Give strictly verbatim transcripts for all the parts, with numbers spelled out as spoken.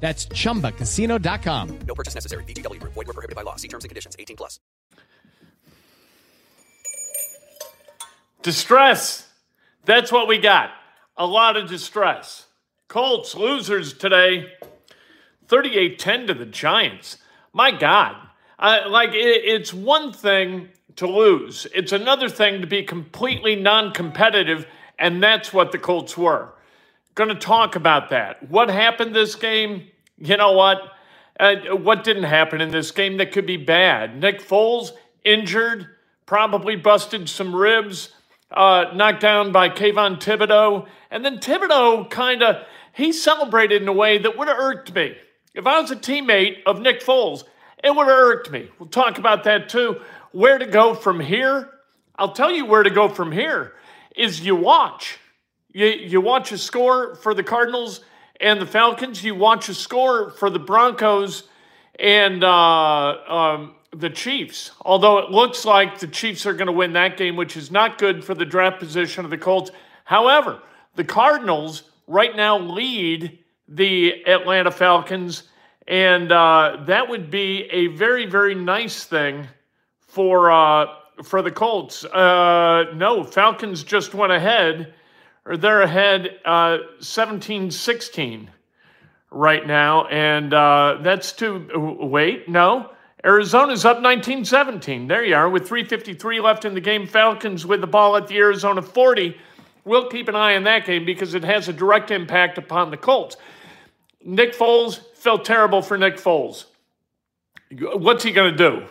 That's Chumba Casino dot com. No purchase necessary. V G W Group. Void where prohibited by law. See terms and conditions. eighteen plus. Distress. That's what we got. A lot of distress. Colts losers today. thirty-eight ten to the Giants. My God. I, like, it, it's one thing to lose. It's another thing to be completely non-competitive, and that's what the Colts were. Going to talk about that. What happened this game? You know what? Uh, what didn't happen in this game that could be bad? Nick Foles, injured, probably busted some ribs, uh, knocked down by Kayvon Thibodeau. And then Thibodeau kind of, he celebrated in a way that would have irked me. If I was a teammate of Nick Foles, it would have irked me. We'll talk about that too. Where to go from here? I'll tell you where to go from here is you watch. You, you watch a score for the Cardinals and the Falcons. You watch a score for the Broncos and uh, um, the Chiefs, although it looks like the Chiefs are going to win that game, which is not good for the draft position of the Colts. However, the Cardinals right now lead the Atlanta Falcons, and uh, that would be a very, very nice thing for, uh, for the Colts. Uh, no, Falcons just went ahead. Or they're ahead uh, seventeen sixteen right now, and uh, that's to wait, no. Arizona's up nineteen seventeen. There you are, with three fifty-three left in the game. Falcons with the ball at the Arizona forty. We'll keep an eye on that game because it has a direct impact upon the Colts. Nick Foles, felt terrible for Nick Foles. What's he going to do?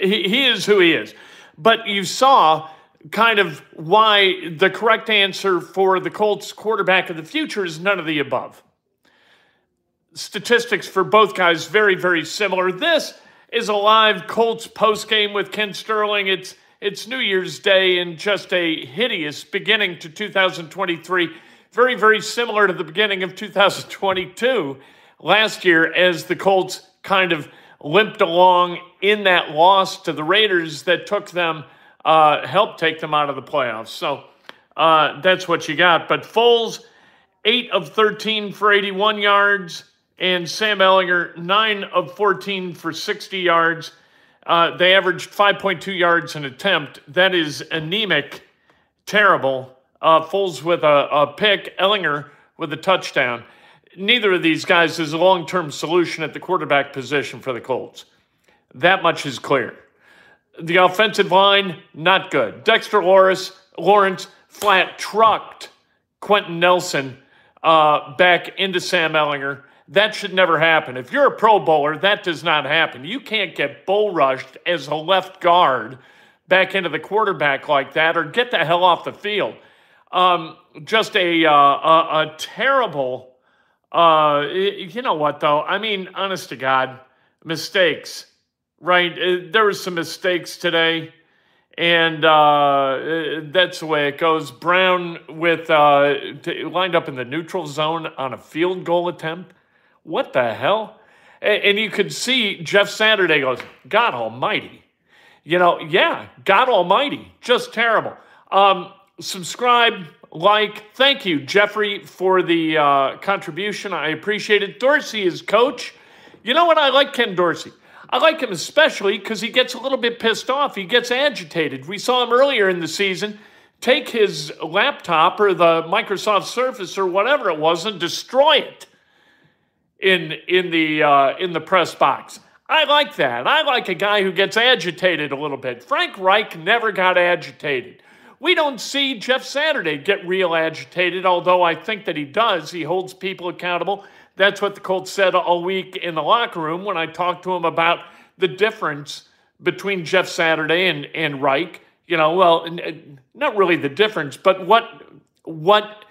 He, he is who he is. But you saw kind of why the correct answer for the Colts quarterback of the future is none of the above. Statistics for both guys, very, very similar. This is a live Colts postgame with Ken Sterling. It's it's New Year's Day and just a hideous beginning to two thousand twenty-three. Very, very similar to the beginning of two thousand twenty-two last year as the Colts kind of limped along in that loss to the Raiders that took them Uh, help take them out of the playoffs. So uh, that's what you got. But Foles, eight of thirteen for eighty-one yards, and Sam Ehlinger, nine of fourteen for sixty yards. Uh, they averaged five point two yards an attempt. That is anemic, terrible. Uh, Foles with a, a pick, Ehlinger with a touchdown. Neither of these guys is a long-term solution at the quarterback position for the Colts. That much is clear. The offensive line, not good. Dexter Lawrence, Lawrence flat trucked Quentin Nelson uh, back into Sam Ehlinger. That should never happen. If you're a Pro Bowler, that does not happen. You can't get bull rushed as a left guard back into the quarterback like that or get the hell off the field. Um, just a, uh, a, a terrible, uh, you know what, though? I mean, honest to God, mistakes. Right, there were some mistakes today, and uh, that's the way it goes. Brown with uh, lined up in the neutral zone on a field goal attempt. What the hell? And you could see Jeff Saturday goes, God almighty. You know, yeah, God almighty, just terrible. Um, subscribe, like, thank you, Jeffrey, for the uh, contribution. I appreciate it. Dorsey is coach. You know what? I like Ken Dorsey. I like him especially because he gets a little bit pissed off. He gets agitated. We saw him earlier in the season take his laptop or the Microsoft Surface or whatever it was and destroy it in in the uh, in the press box. I like that. I like a guy who gets agitated a little bit. Frank Reich never got agitated. We don't see Jeff Saturday get real agitated, although I think that he does. He holds people accountable. That's what the Colts said all week in the locker room when I talked to him about the difference between Jeff Saturday and, and Reich. You know, well, not really the difference, but what what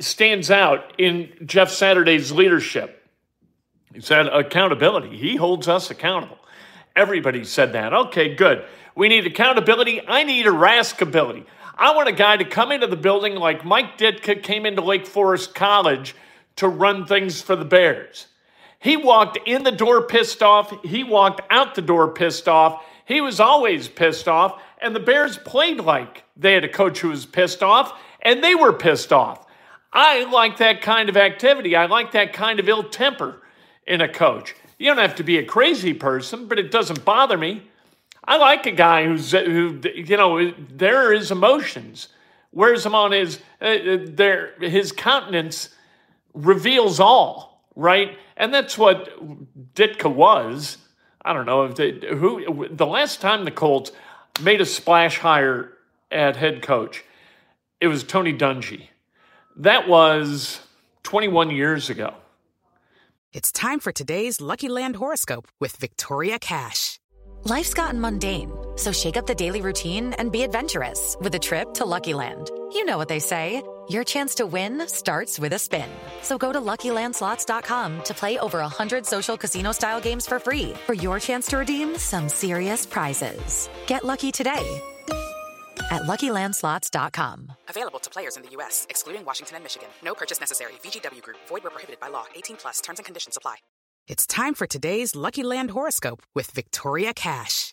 stands out in Jeff Saturday's leadership? He said accountability. He holds us accountable. Everybody said that. Okay, good. We need accountability. I need irascibility. I want a guy to come into the building like Mike Ditka came into Lake Forest College to run things for the Bears. He walked in the door pissed off. He walked out the door pissed off. He was always pissed off. And the Bears played like they had a coach who was pissed off, and they were pissed off. I like that kind of activity. I like that kind of ill temper in a coach. You don't have to be a crazy person, but it doesn't bother me. I like a guy who's, who, you know, there are his emotions, wears them on his, uh, there, his countenance reveals all, right? And that's what Ditka was. I don't know if they, who, the last time the Colts made a splash hire at head coach, it was Tony Dungy. That was twenty-one years ago. It's time for today's Lucky Land horoscope with Victoria Cash. Life's gotten mundane, so shake up the daily routine and be adventurous with a trip to Lucky Land. You know what they say, your chance to win starts with a spin. So go to Lucky Land Slots dot com to play over one hundred social casino-style games for free for your chance to redeem some serious prizes. Get lucky today at Lucky Land Slots dot com. Available to players in the U S, excluding Washington and Michigan. No purchase necessary. V G W Group. Void where prohibited by law. eighteen plus. Terms and conditions apply. It's time for today's Lucky Land horoscope with Victoria Cash.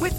With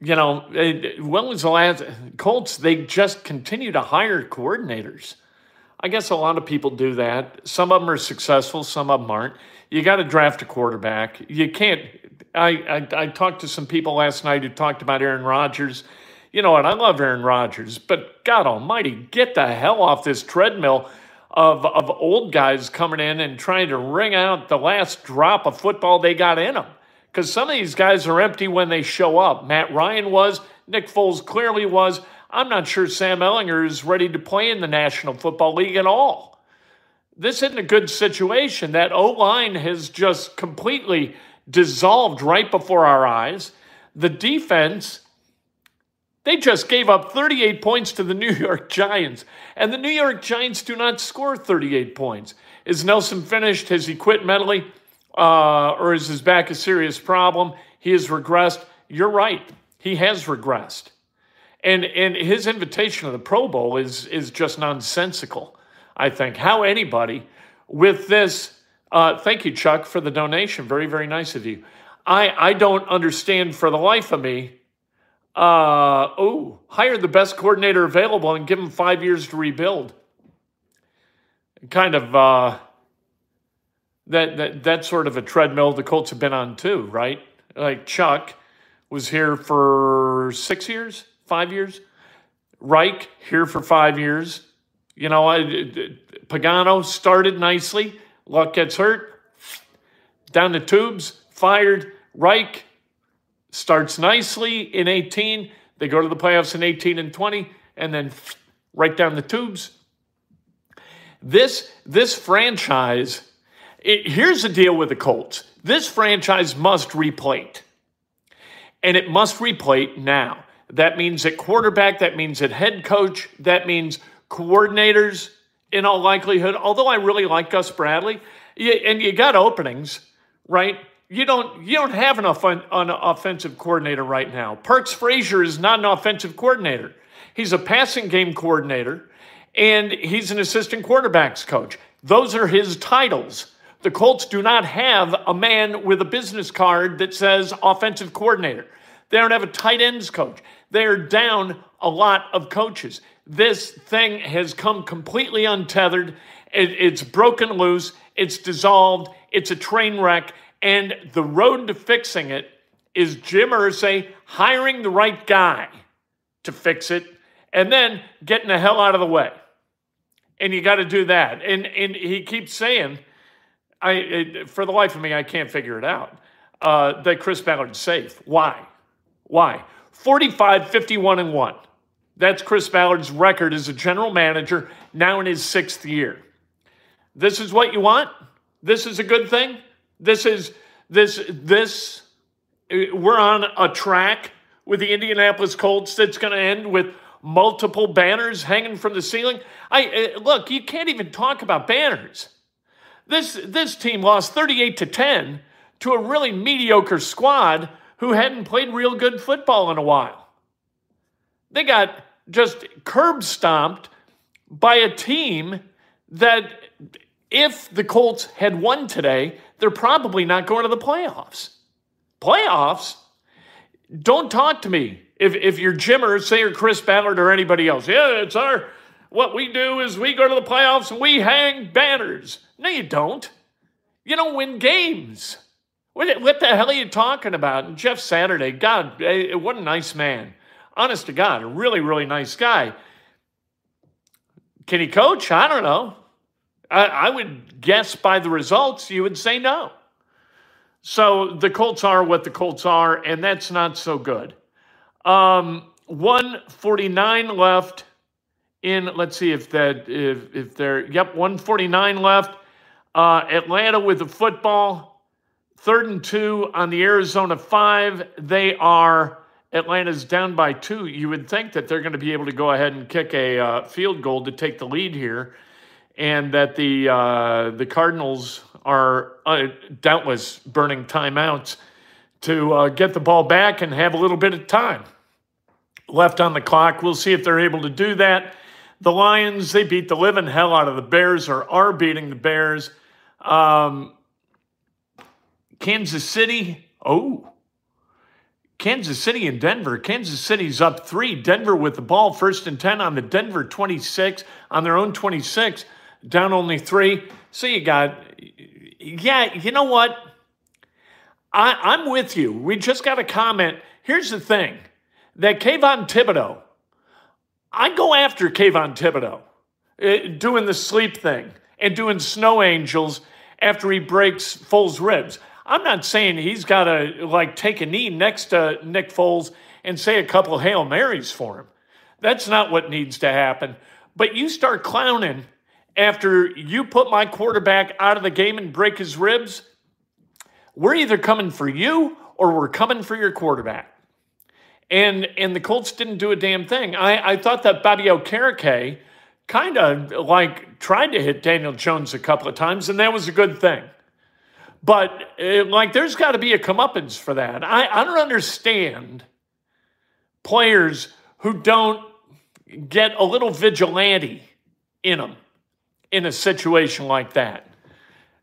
You know, when was the last... Colts, they just continue to hire coordinators. I guess a lot of people do that. Some of them are successful. Some of them aren't. You got to draft a quarterback. You can't... I, I, I talked to some people last night who talked about Aaron Rodgers. You know what, I love Aaron Rodgers, but God almighty, get the hell off this treadmill of, of old guys coming in and trying to wring out the last drop of football they got in them. Because some of these guys are empty when they show up. Matt Ryan was, Nick Foles clearly was. I'm not sure Sam Ehlinger is ready to play in the National Football League at all. This isn't a good situation. That O-line has just completely dissolved right before our eyes. The defense... They just gave up thirty-eight points to the New York Giants, and the New York Giants do not score thirty-eight points. Is Nelson finished? Has he quit mentally? Uh, or is his back a serious problem? He has regressed. You're right. He has regressed. And and his invitation to the Pro Bowl is, is just nonsensical, I think. How anybody with this, uh, thank you, Chuck, for the donation. Very, very nice of you. I, I don't understand for the life of me. Uh, oh, hire the best coordinator available and give him five years to rebuild. Kind of uh, that that that sort of a treadmill the Colts have been on too, right? Like Chuck was here for six years, five years. Reich here for five years. You know, I, Pagano started nicely. Luck gets hurt. Down the tubes, fired. Reich starts nicely in eighteen. They go to the playoffs in eighteen and twenty, and then right down the tubes. This, this franchise, it, here's the deal with the Colts. This franchise must replate. and it must replate now. That means at quarterback, that means at head coach, that means coordinators in all likelihood, although I really like Gus Bradley, you, and you got openings, right? You don't you don't have an, off- an offensive coordinator right now. Parks Frazier is not an offensive coordinator. He's a passing game coordinator, and he's an assistant quarterbacks coach. Those are his titles. The Colts do not have a man with a business card that says offensive coordinator. They don't have a tight ends coach. They're down a lot of coaches. This thing has come completely untethered. It, it's broken loose. It's dissolved. It's a train wreck. And the road to fixing it is Jim Irsay hiring the right guy to fix it and then getting the hell out of the way. And you got to do that. And and he keeps saying, I it, for the life of me, I can't figure it out, uh, that Chris Ballard's safe. Why? Why? forty-five, fifty-one, and one. That's Chris Ballard's record as a general manager, now in his sixth year. This is what you want? This is a good thing? This is, this, this, we're on a track with the Indianapolis Colts that's going to end with multiple banners hanging from the ceiling. I uh, look, you can't even talk about banners. This, this team lost thirty-eight to ten to a really mediocre squad who hadn't played real good football in a while. They got just curb stomped by a team that if the Colts had won today, they're probably not going to the playoffs. Playoffs? Don't talk to me. If if you're Jim Irsay or Chris Ballard or anybody else, yeah, it's our, what we do is we go to the playoffs and we hang banners. No, you don't. You don't win games. What, what the hell are you talking about? And Jeff Saturday, God, what a nice man. Honest to God, a really, really nice guy. Can he coach? I don't know. I, I would guess by the results, you would say no. So the Colts are what the Colts are, and that's not so good. Um, one forty-nine left in, let's see if that, if, if they're, yep, one forty-nine left. Uh, Atlanta with the football, third and two on the Arizona five. They are, Atlanta's down by two. You would think that they're going to be able to go ahead and kick a uh, field goal to take the lead here. And that the uh, the Cardinals are uh, doubtless burning timeouts to uh, get the ball back and have a little bit of time left on the clock. We'll see if they're able to do that. The Lions, they beat the living hell out of the Bears, or are beating the Bears. Um, Kansas City, oh, Kansas City and Denver. Kansas City's up three. Denver with the ball, first and ten on the Denver twenty-six, on their own twenty-six. Down only three. So you got, yeah, you know what? I, I'm with you. We just got a comment. Here's the thing. That Kayvon Thibodeau, I go after Kayvon Thibodeau uh, doing the sleep thing and doing snow angels after he breaks Foles' ribs. I'm not saying he's got to, like, take a knee next to Nick Foles and say a couple Hail Marys for him. That's not what needs to happen. But you start clowning after you put my quarterback out of the game and break his ribs, we're either coming for you or we're coming for your quarterback. And and the Colts didn't do a damn thing. I, I thought that Bobby Okereke kind of, like, tried to hit Daniel Jones a couple of times, and that was a good thing. But, it, like, there's got to be a comeuppance for that. I, I don't understand players who don't get a little vigilante in them in a situation like that.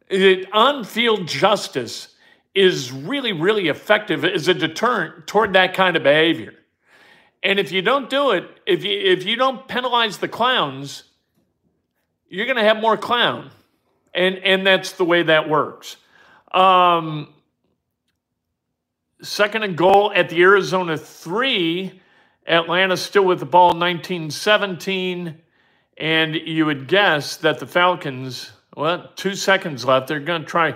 It, on-field justice is really, really effective as a deterrent toward that kind of behavior. And if you don't do it, if you, if you don't penalize the clowns, you're going to have more clown. And, and that's the way that works. Um, second and goal at the Arizona three. Atlanta still with the ball, nineteen seventeen. And you would guess that the Falcons, well, two seconds left. They're going to try,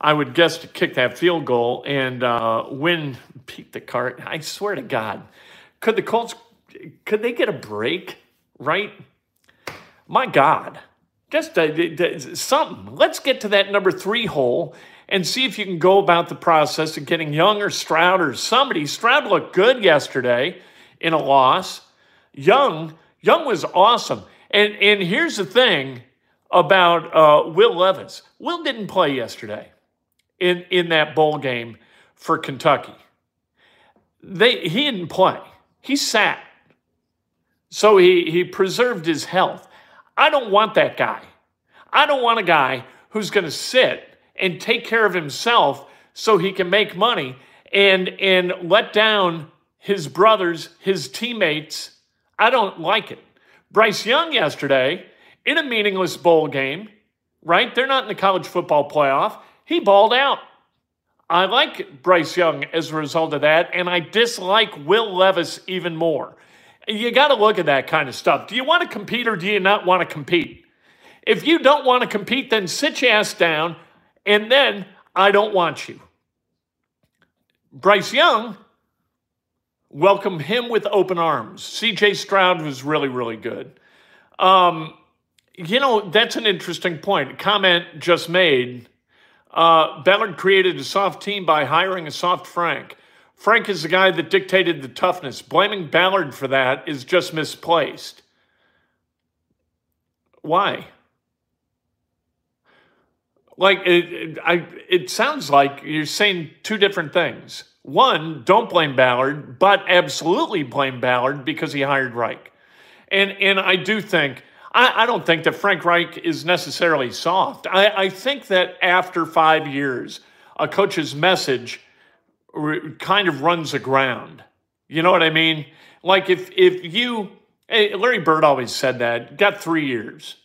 I would guess, to kick that field goal and uh, win, peek the cart. I swear to God, could the Colts, could they get a break, right? My God, just a, a, something. Let's get to that number three hole and see if you can go about the process of getting Young or Stroud or somebody. Stroud looked good yesterday in a loss. Young, Young was awesome. And and here's the thing about uh, Will Levis. Will didn't play yesterday in, in that bowl game for Kentucky. They He didn't play. He sat. So he, he preserved his health. I don't want that guy. I don't want a guy who's going to sit and take care of himself so he can make money and and let down his brothers, his teammates. I don't like it. Bryce Young yesterday, in a meaningless bowl game, right? They're not in the college football playoff. He balled out. I like Bryce Young as a result of that, and I dislike Will Levis even more. You got to look at that kind of stuff. Do you want to compete or do you not want to compete? If you don't want to compete, then sit your ass down, and then I don't want you. Bryce Young, welcome him with open arms. C J. Stroud was really, really good. Um, you know, that's an interesting point. A comment just made. Uh, Ballard created a soft team by hiring a soft Frank. Frank is the guy that dictated the toughness. Blaming Ballard for that is just misplaced. Why? Like, it, it, I, it sounds like you're saying two different things. One, don't blame Ballard, but absolutely blame Ballard because he hired Reich. And and I do think, I, I don't think that Frank Reich is necessarily soft. I, I think that after five years, a coach's message kind of runs aground. You know what I mean? Like if if you, hey, Larry Bird always said that, got three years.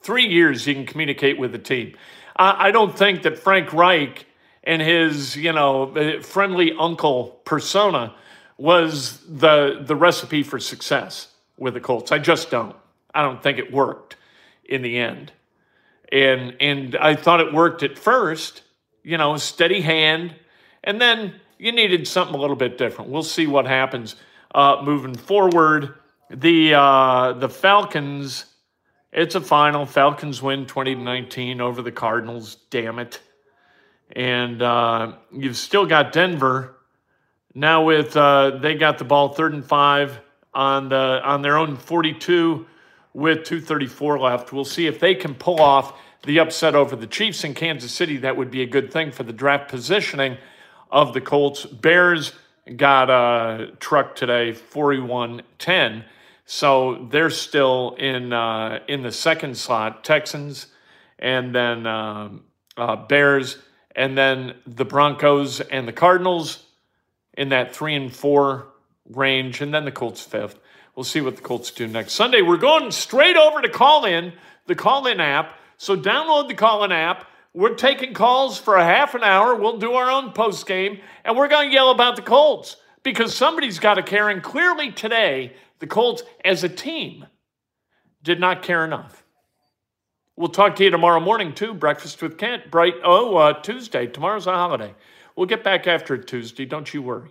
Three years you can communicate with the team. I, I don't think that Frank Reich and his, you know, friendly uncle persona was the the recipe for success with the Colts. I just don't. I don't think it worked in the end. And and I thought it worked at first, you know, steady hand, and then you needed something a little bit different. We'll see what happens uh, moving forward. The uh, the Falcons, it's a final. Falcons win twenty to nineteen over the Cardinals. Damn it. And uh, you've still got Denver. Now with uh, they got the ball third and five on the on their own forty-two with two thirty-four left. We'll see if they can pull off the upset over the Chiefs in Kansas City. That would be a good thing for the draft positioning of the Colts. Bears got a truck today, forty-one ten. So they're still in uh, in the second slot. Texans and then uh, uh, Bears and then the Broncos and the Cardinals in that three and four range. And then the Colts fifth. We'll see what the Colts do next Sunday. We're going straight over to call-in, the call-in app. So download the call-in app. We're taking calls for a half an hour. We'll do our own post-game, and we're going to yell about the Colts because somebody's got to care, and clearly today the Colts as a team did not care enough. We'll talk to you tomorrow morning, too. Breakfast with Kent, bright, oh, uh, Tuesday. Tomorrow's a holiday. We'll get back after it Tuesday. Don't you worry.